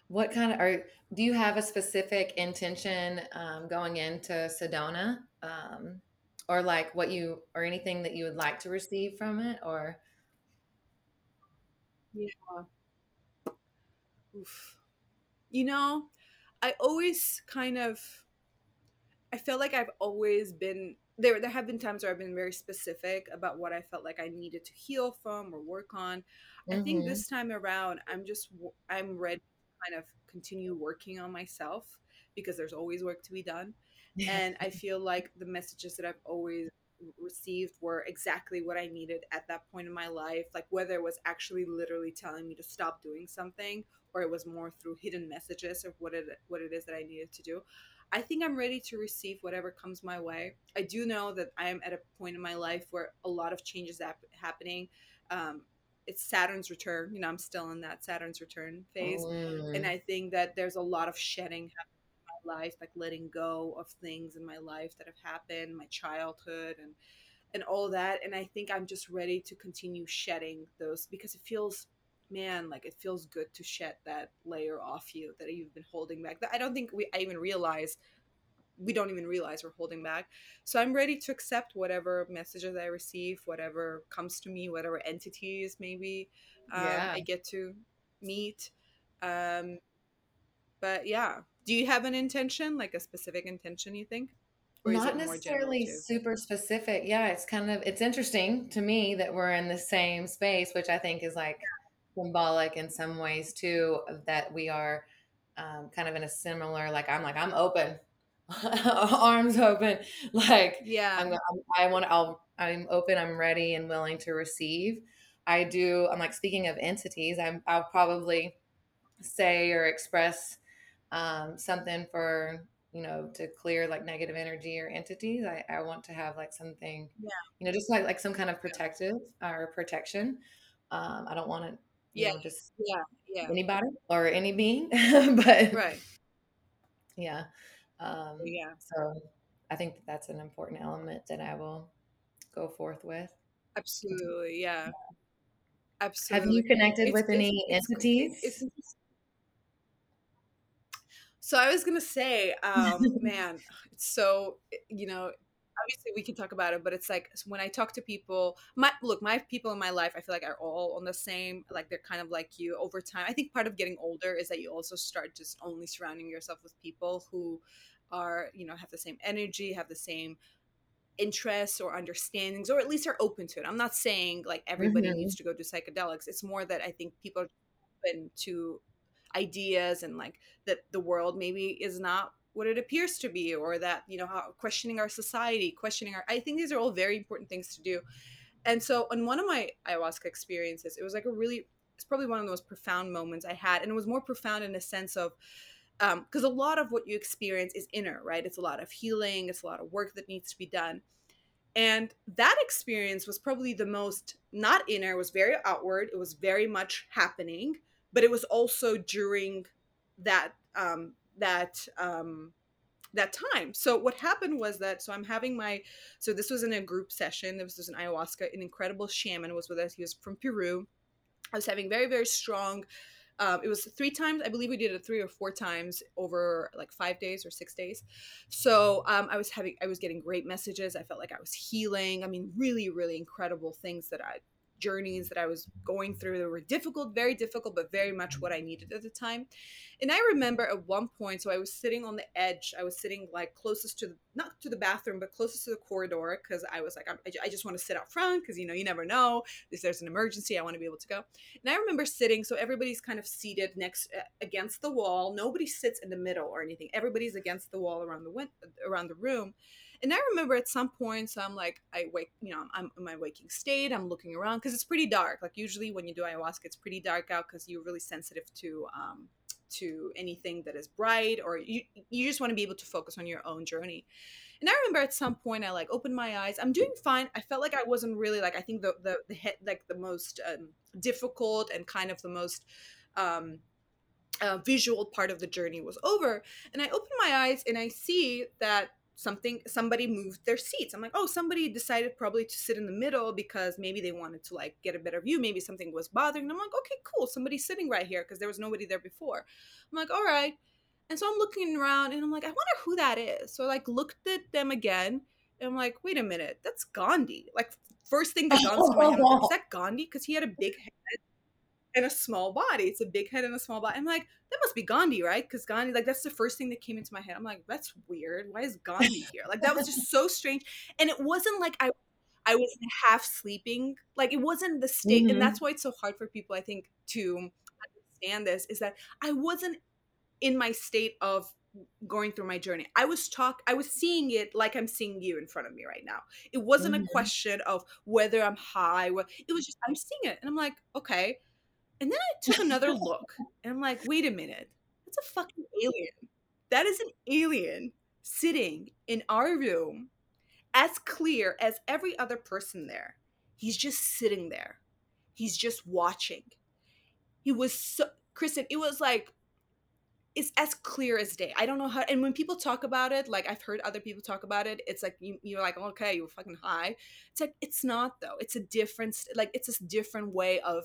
What kind of, do you have a specific intention going into Sedona or like or anything that you would like to receive from it or? Yeah. Oof. You know, I felt like I've always been, there have been times where I've been very specific about what I felt like I needed to heal from or work on. I think this time around, I'm ready to kind of continue working on myself because there's always work to be done. And I feel like the messages that I've always received were exactly what I needed at that point in my life, like whether it was actually literally telling me to stop doing something or it was more through hidden messages of what it is that I needed to do. I think I'm ready to receive whatever comes my way. I do know that I am at a point in my life where a lot of changes are happening. It's Saturn's return. You know, I'm still in that Saturn's return phase. Oh. And I think that there's a lot of shedding happening. Life, like letting go of things in my life that have happened, my childhood and all that. And I think I'm just ready to continue shedding those because it feels, man, like it feels good to shed that layer off you that you've been holding back. That I don't think we don't even realize we're holding back. So I'm ready to accept whatever messages I receive, whatever comes to me, whatever entities maybe I get to meet. But yeah. Do you have an intention, like a specific intention, you think? Or not necessarily super specific. Yeah, it's interesting to me that we're in the same space, which I think is like symbolic in some ways too, that we are kind of in a similar, like I'm open, arms open. Like, yeah, I'm open, I'm ready and willing to receive. I'm like, speaking of entities, I'll probably say or express something for, you know, to clear like negative energy or entities. I want to have like something, you know, just like some kind of protective or protection. I don't want to, you know, just anybody or any being, but right. Yeah. So I think that's an important element that I will go forth with. Absolutely. Yeah. Absolutely. Have you connected with any entities? So I was going to say, man, it's so, you know, obviously we can talk about it, but it's like when I talk to people, my people in my life, I feel like are all on the same, like they're kind of like you over time. I think part of getting older is that you also start just only surrounding yourself with people who are, you know, have the same energy, have the same interests or understandings, or at least are open to it. I'm not saying like everybody needs to go do psychedelics. It's more that I think people are open to ideas and like that the world maybe is not what it appears to be, or that, you know, how questioning our society, I think these are all very important things to do. And so on one of my ayahuasca experiences, it was like it's probably one of the most profound moments I had. And it was more profound in a sense of, because a lot of what you experience is inner, right? It's a lot of healing. It's a lot of work that needs to be done. And that experience was probably the most not inner. It was very outward. It was very much happening, but it was also during that time. So what happened was that, so this was in a group session. This was an ayahuasca, an incredible shaman was with us. He was from Peru. I was having very, very strong, it was 3 times. I believe we did it 3 or 4 times over like 5 days or 6 days. So I was getting great messages. I felt like I was healing. I mean, really, really incredible things journeys that I was going through that were difficult, very difficult, but very much what I needed at the time. And I remember at one point, so I was sitting on the edge. I was sitting like closest to, not to the bathroom, but closest to the corridor. Cause I was like, I just want to sit out front. Cause you know, you never know if there's an emergency, I want to be able to go. And I remember sitting. So everybody's kind of seated against the wall. Nobody sits in the middle or anything. Everybody's against the wall around the room. And I remember at some point, so I'm like, I'm in my waking state. I'm looking around because it's pretty dark. Like usually when you do ayahuasca, it's pretty dark out because you're really sensitive to anything that is bright, or you just want to be able to focus on your own journey. And I remember at some point I like opened my eyes. I'm doing fine. I felt like I wasn't really like, I think the most difficult and kind of the most visual part of the journey was over. And I opened my eyes and I see that somebody moved their seats. I'm like, oh, somebody decided probably to sit in the middle because maybe they wanted to like get a better view. Maybe something was bothering them. I'm like, okay, cool. Somebody's sitting right here because there was nobody there before. I'm like, all right. And so I'm looking around and I'm like, I wonder who that is. So I like looked at them again and I'm like, wait a minute, that's Gandhi. Like first thing that comes to my head, is that Gandhi? Because he had a big head and a small body. It's a big head and a small body. I'm like, that must be Gandhi, right? Because Gandhi, like, that's the first thing that came into my head. I'm like, that's weird. Why is Gandhi here? Like, that was just so strange. And it wasn't like I was half sleeping. Like, it wasn't the state. Mm-hmm. And that's why it's so hard for people, I think, to understand this, is that I wasn't in my state of going through my journey. I was seeing it like I'm seeing you in front of me right now. It wasn't a question of whether I'm high. It was just, I'm seeing it. And I'm like, okay. And then I took another look and I'm like, wait a minute, that's a fucking alien. That is an alien sitting in our room as clear as every other person there. He's just sitting there. He's just watching. He was so, Kristin, it was like, it's as clear as day. I don't know how, and when people talk about it, like I've heard other people talk about it, it's like, you're like, okay, you were fucking high. It's like, it's not though. It's a different, like it's this different way of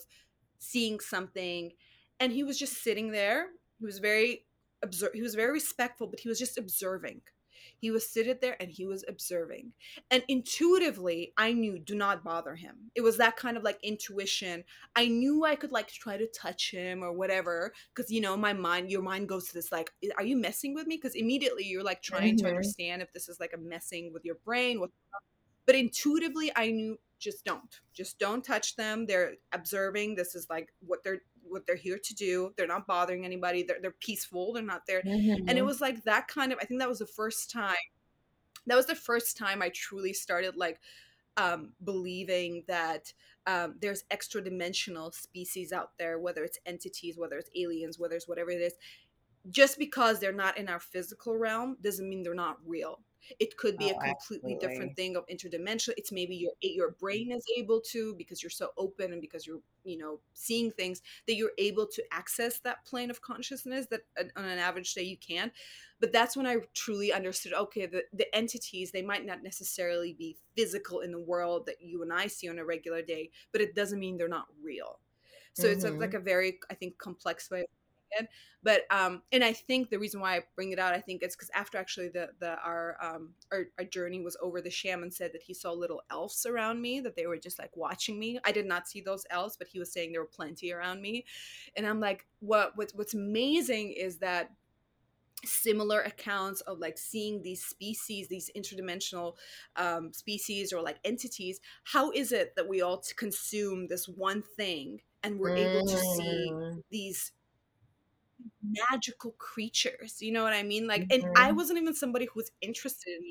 seeing something. And he was just sitting there. He was very respectful, but he was just observing. He was sitting there and he was observing. And intuitively, I knew, do not bother him. It was that kind of like intuition. I knew I could like try to touch him or whatever. Cause you know, your mind goes to this, like, are you messing with me? Cause immediately you're like trying to understand if this is like a messing with your brain. But intuitively I knew, just don't touch them. They're observing. This is like what they're here to do. They're not bothering anybody. They're peaceful. They're not there. Mm-hmm. And it was like that kind of, I think that was the first time I truly started like believing that there's extra dimensional species out there, whether it's entities, whether it's aliens, whether it's whatever it is. Just because they're not in our physical realm doesn't mean they're not real. It could be a completely different thing of interdimensional. It's maybe your brain is able to, because you're so open and because you're, you know, seeing things, that you're able to access that plane of consciousness that on an average day you can't. But that's when I truly understood, okay, the entities, they might not necessarily be physical in the world that you and I see on a regular day, but it doesn't mean they're not real. So it's like a very, I think, complex way of did. But and I think the reason why I bring it out, I think it's because after actually our journey was over, the shaman said that he saw little elves around me, that they were just like watching me. I did not see those elves, but he was saying there were plenty around me. And I'm like, what's amazing is that similar accounts of like seeing these species, these interdimensional species or like entities, how is it that we all consume this one thing and we're able to see these magical creatures, you know what I mean? Like, and I wasn't even somebody who was interested in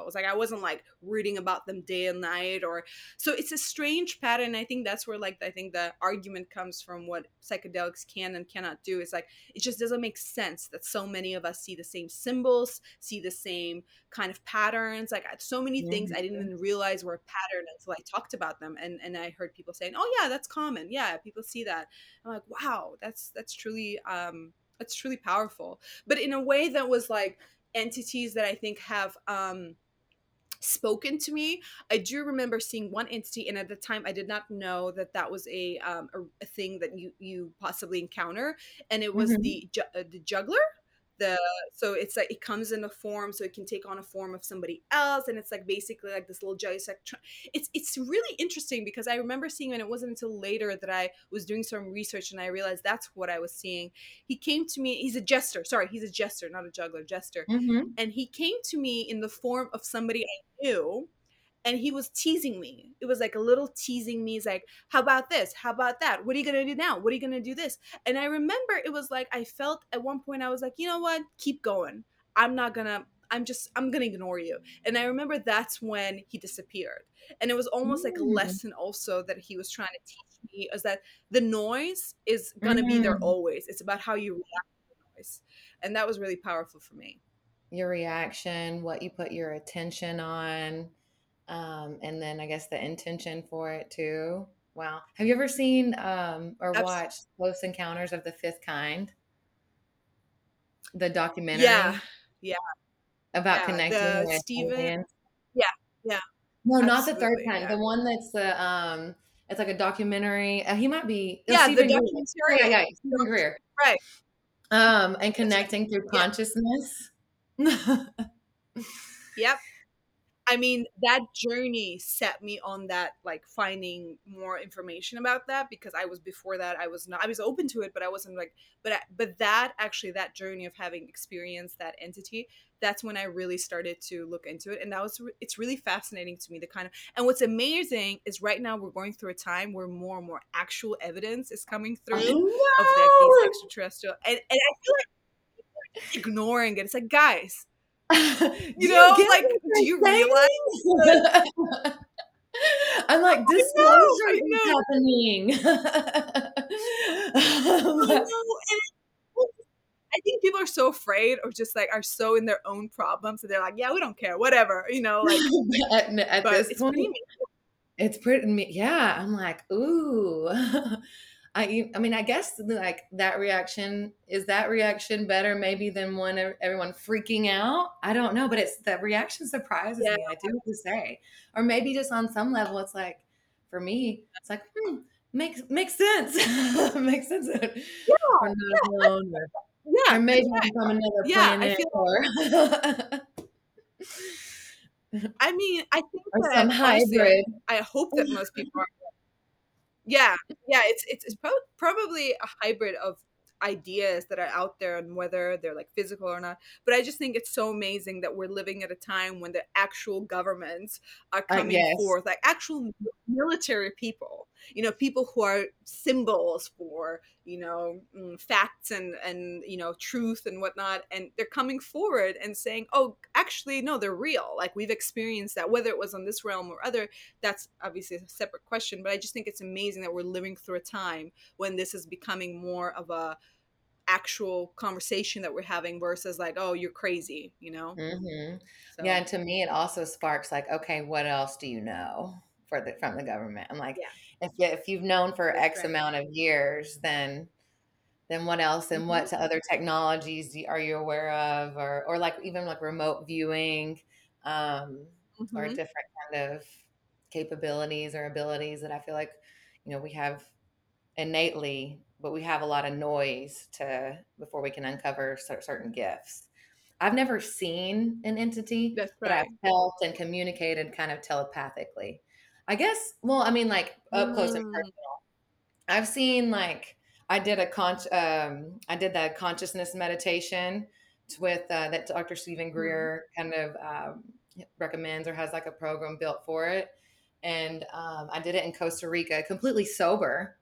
UFOs. Like I wasn't like reading about them day and night, or so it's a strange pattern. I think that's where like, I think the argument comes from what psychedelics can and cannot do. It's like, it just doesn't make sense that so many of us see the same symbols, see the same kind of patterns. Like so many things I didn't even realize were a pattern until I talked about them. And I heard people saying, oh yeah, that's common. Yeah. People see that. I'm like, wow, that's truly powerful, but in a way that was like entities that I think have spoken to me. I do remember seeing one entity, and at the time I did not know that was a thing that you possibly encounter, and it was the juggler. So it's like it comes in a form, so it can take on a form of somebody else, and it's like basically like this little juggler. It's really interesting because I remember seeing, and it wasn't until later that I was doing some research and I realized that's what I was seeing. He came to me. He's a jester, not a juggler, jester. And he came to me in the form of somebody I knew. And he was teasing me. It was like a little teasing me. He's like, how about this? How about that? What are you going to do now? What are you going to do this? And I remember it was like, I felt at one point, I was like, you know what? Keep going. I'm going to ignore you. And I remember that's when he disappeared. And it was almost like a lesson also that he was trying to teach me, is that the noise is going to be there always. It's about how you react to the noise. And that was really powerful for me. Your reaction, what you put your attention on. And then I guess the intention for it too. Wow. Have you ever seen watched Close Encounters of the Fifth Kind? The documentary? Yeah. Yeah. About connecting with Steven. Yeah. Yeah. No, not the third kind. Yeah. The one that's the it's like a documentary. He might be Steven the documentary. Greer. Yeah, Steven Greer. Right. And connecting through consciousness. Yep. I mean, that journey set me on that, like finding more information about that, because I was before that, I was open to it, but I wasn't like, but that actually, that journey of having experienced that entity, that's when I really started to look into it. And it's really fascinating to me, and what's amazing is right now we're going through a time where more and more actual evidence is coming through of these extraterrestrial, and I feel like ignoring it. It's like, guys. You know, like, do you realize? I'm like, disclosure is happening. I think people are so afraid, or just like are so in their own problems that they're like, yeah, we don't care, whatever, you know. Like, at this point, it's pretty. Yeah, I'm like, ooh. I mean, I guess like that reaction, is that reaction better maybe than everyone freaking out? I don't know, but it's that reaction surprises me. I do have to say, or maybe just on some level, it's like, for me, it's like, makes sense. Makes sense. Yeah, we're not alone. Or maybe from another planet. I mean, I think some hybrid. I hope that most people are. Yeah, it's probably a hybrid of ideas that are out there, and whether they're like physical or not. But I just think it's so amazing that we're living at a time when the actual governments are coming forth, like actual military people, you know, people who are symbols for, you know, facts and, you know, truth and whatnot. And they're coming forward and saying, oh, actually, no, they're real. Like, we've experienced that, whether it was on this realm or other, that's obviously a separate question. But I just think it's amazing that we're living through a time when this is becoming more of a actual conversation that we're having versus like, oh, you're crazy, you know? So. Yeah. And to me, it also sparks like, okay, what else do you know from the government? I'm like, if you've known for X amount of years, then what else and what other technologies are you aware of? Or like even like remote viewing, or different kind of capabilities or abilities that I feel like, you know, we have innately but we have a lot of noise to before we can uncover certain gifts. I've never seen an entity, that's right, but I've felt and communicated kind of telepathically. I guess, well, I mean, like up close and personal. I've seen, like, I did the consciousness meditation with that Dr. Steven Greer kind of recommends or has like a program built for it. And I did it in Costa Rica, completely sober.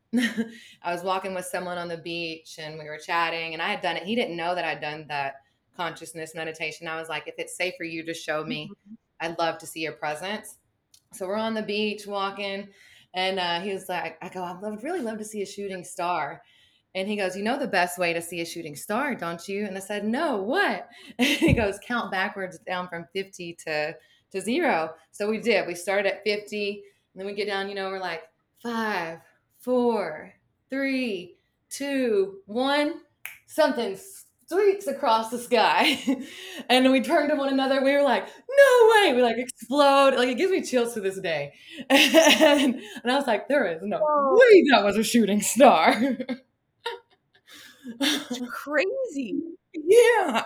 I was walking with someone on the beach and we were chatting and I had done it. He didn't know that I'd done that consciousness meditation. I was like, if it's safe for you to show me, I'd love to see your presence. So we're on the beach walking and he was like, I go, I'd really love to see a shooting star. And he goes, you know the best way to see a shooting star, don't you? And I said, no, what? And he goes, count backwards down from 50 to zero. So we did. We started at 50 and then we get down, you know, we're like 5, 4, 3, 2, 1, something streaks across the sky. And we turned to one another. We were like, no way. We like explode. Like it gives me chills to this day. And I was like, there is no way that was a shooting star. It's crazy. Yeah.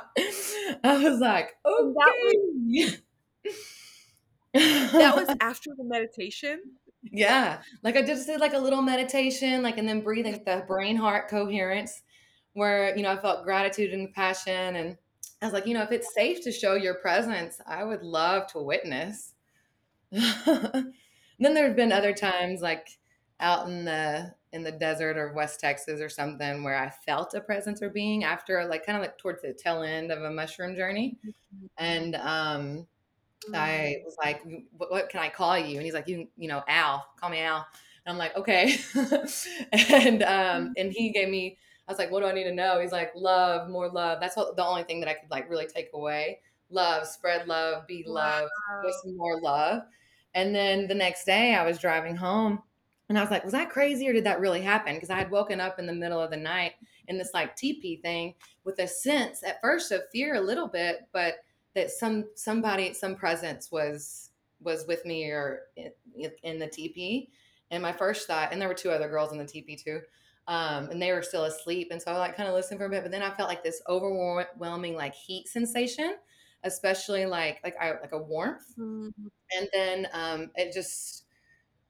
I was like, oh, okay. That was after the meditation. Yeah. Like I just did like a little meditation, like, and then breathing, the brain heart coherence where, you know, I felt gratitude and passion. And I was like, you know, if it's safe to show your presence, I would love to witness. Then there have been other times like out in the desert or West Texas or something where I felt a presence or being after like kind of like towards the tail end of a mushroom journey. And, I was like, what can I call you? And he's like, you know, Al, call me Al. And I'm like, okay. And he gave me, I was like, what do I need to know? He's like, love, more love. That's the only thing that I could like really take away. Love, spread love, be love, some more love. And then the next day I was driving home and I was like, was that crazy or did that really happen? Because I had woken up in the middle of the night in this like teepee thing with a sense at first of fear a little bit, but that some presence was with me or in the teepee. And my first thought, and there were two other girls in the teepee too, and they were still asleep. And so I like kind of listened for a bit, but then I felt like this overwhelming like heat sensation, especially like a warmth. Mm-hmm. And then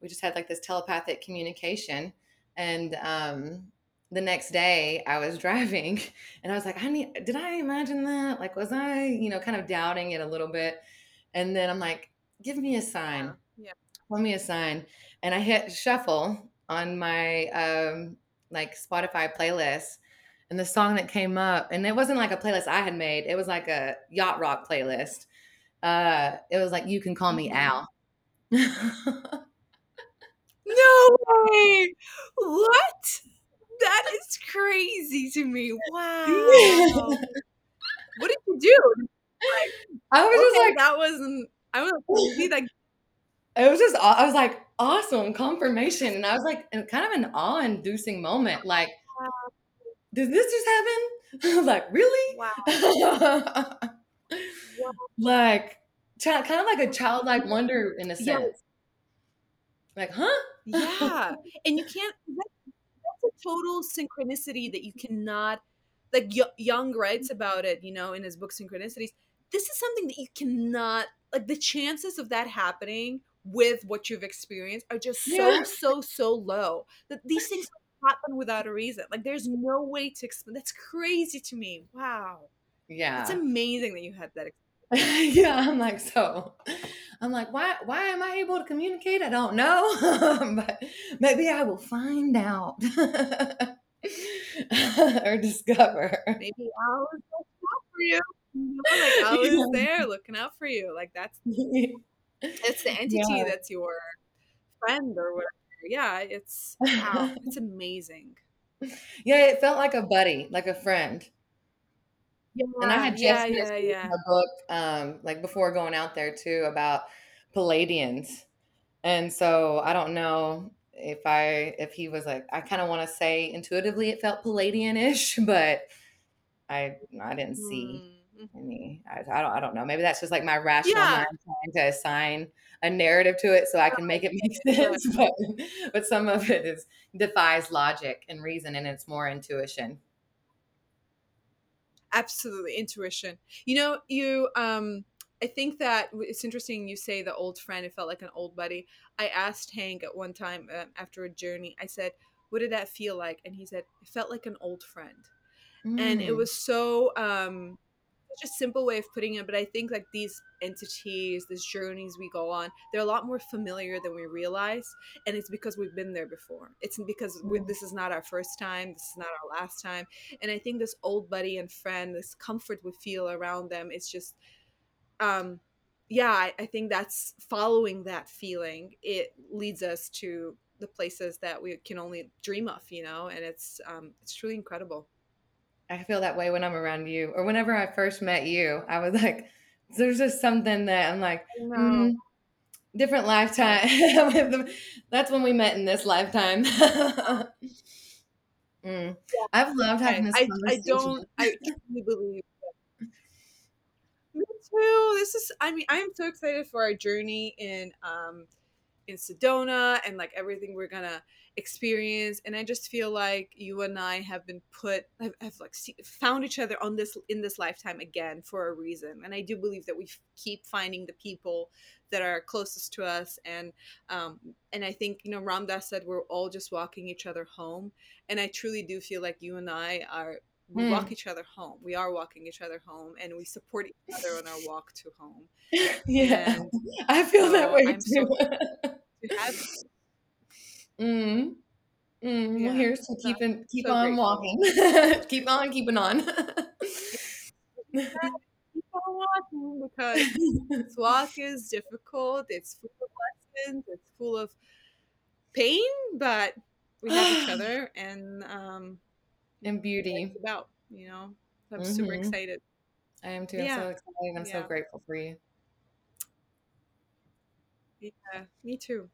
we just had like this telepathic communication. And the next day I was driving and I was like, did I imagine that? Like, was I, you know, kind of doubting it a little bit. And then I'm like, give me a sign. Yeah. Give me a sign. And I hit shuffle on my, like Spotify playlist and the song that came up, and it wasn't like a playlist I had made. It was like a yacht rock playlist. It was like, you can call me Al. No way. What? That is crazy to me. Wow. What did you do? Like, I was just like, that wasn't, I was like, it was just, I was like, awesome confirmation. And I was like, in kind of an awe-inducing moment. Like, did this just happen? I was like, really? Wow. Like, kind of like a childlike wonder in a sense. Yes. Like, huh? Yeah. And you can't, total synchronicity that you cannot, like Jung writes about it, you know, in his book Synchronicities. This is something that you cannot, like the chances of that happening with what you've experienced are just so low that these things happen without a reason. Like there's no way to explain. That's crazy to me. Wow. Yeah. It's amazing that you had that experience. Yeah. I'm like, why am I able to communicate? I don't know, but maybe I will find out or discover. Maybe I was looking out for you. You know, like I was there looking out for you. Like that's, it's the entity that's your friend or whatever. Yeah. It's, wow, it's amazing. Yeah. It felt like a buddy, like a friend. Yeah, and I had just a book, like before going out there too, about Palladians. And so I don't know if he was like, I kind of want to say intuitively it felt Palladian-ish, but I didn't see in me. I don't know. Maybe that's just like my rational mind trying to assign a narrative to it so I can make it make sense. But some of it is defies logic and reason, and it's more intuition. Absolutely, intuition. You know, you I think that it's interesting you say the old friend. It felt like an old buddy. I asked Hank at one time after a journey, I said, what did that feel like? And he said, it felt like an old friend. Mm. And it was so such a simple way of putting it. But I think like these entities, these journeys we go on, they're a lot more familiar than we realize. And it's because we've been there before. It's because this is not our first time. This is not our last time. And I think this old buddy and friend, this comfort we feel around them, it's just... I think that's following that feeling. It leads us to the places that we can only dream of, you know, and it's truly incredible. I feel that way when I'm around you, or whenever I first met you, I was like, there's just something that I'm like, different lifetime. That's when we met in this lifetime. I've loved having this conversation. I truly believe. Me too. I'm so excited for our journey in Sedona and like everything we're gonna experience. And I just feel like you and I have been found each other in this lifetime again for a reason. And I do believe that we keep finding the people that are closest to us. And I think, you know, Ram Dass said, we're all just walking each other home. And I truly do feel like you and I are, we walk each other home. We are walking each other home, and we support each other on our walk to home. Yeah, and I feel that way I'm too. So Yeah. Well, here's to keep so on walking. Keep on keeping on. Keep on walking, because this walk is difficult. It's full of lessons. It's full of pain, but we have each other, and beauty. It's about, you know, I'm super excited. I am too. I'm so excited. I'm so grateful for you. Yeah, me too.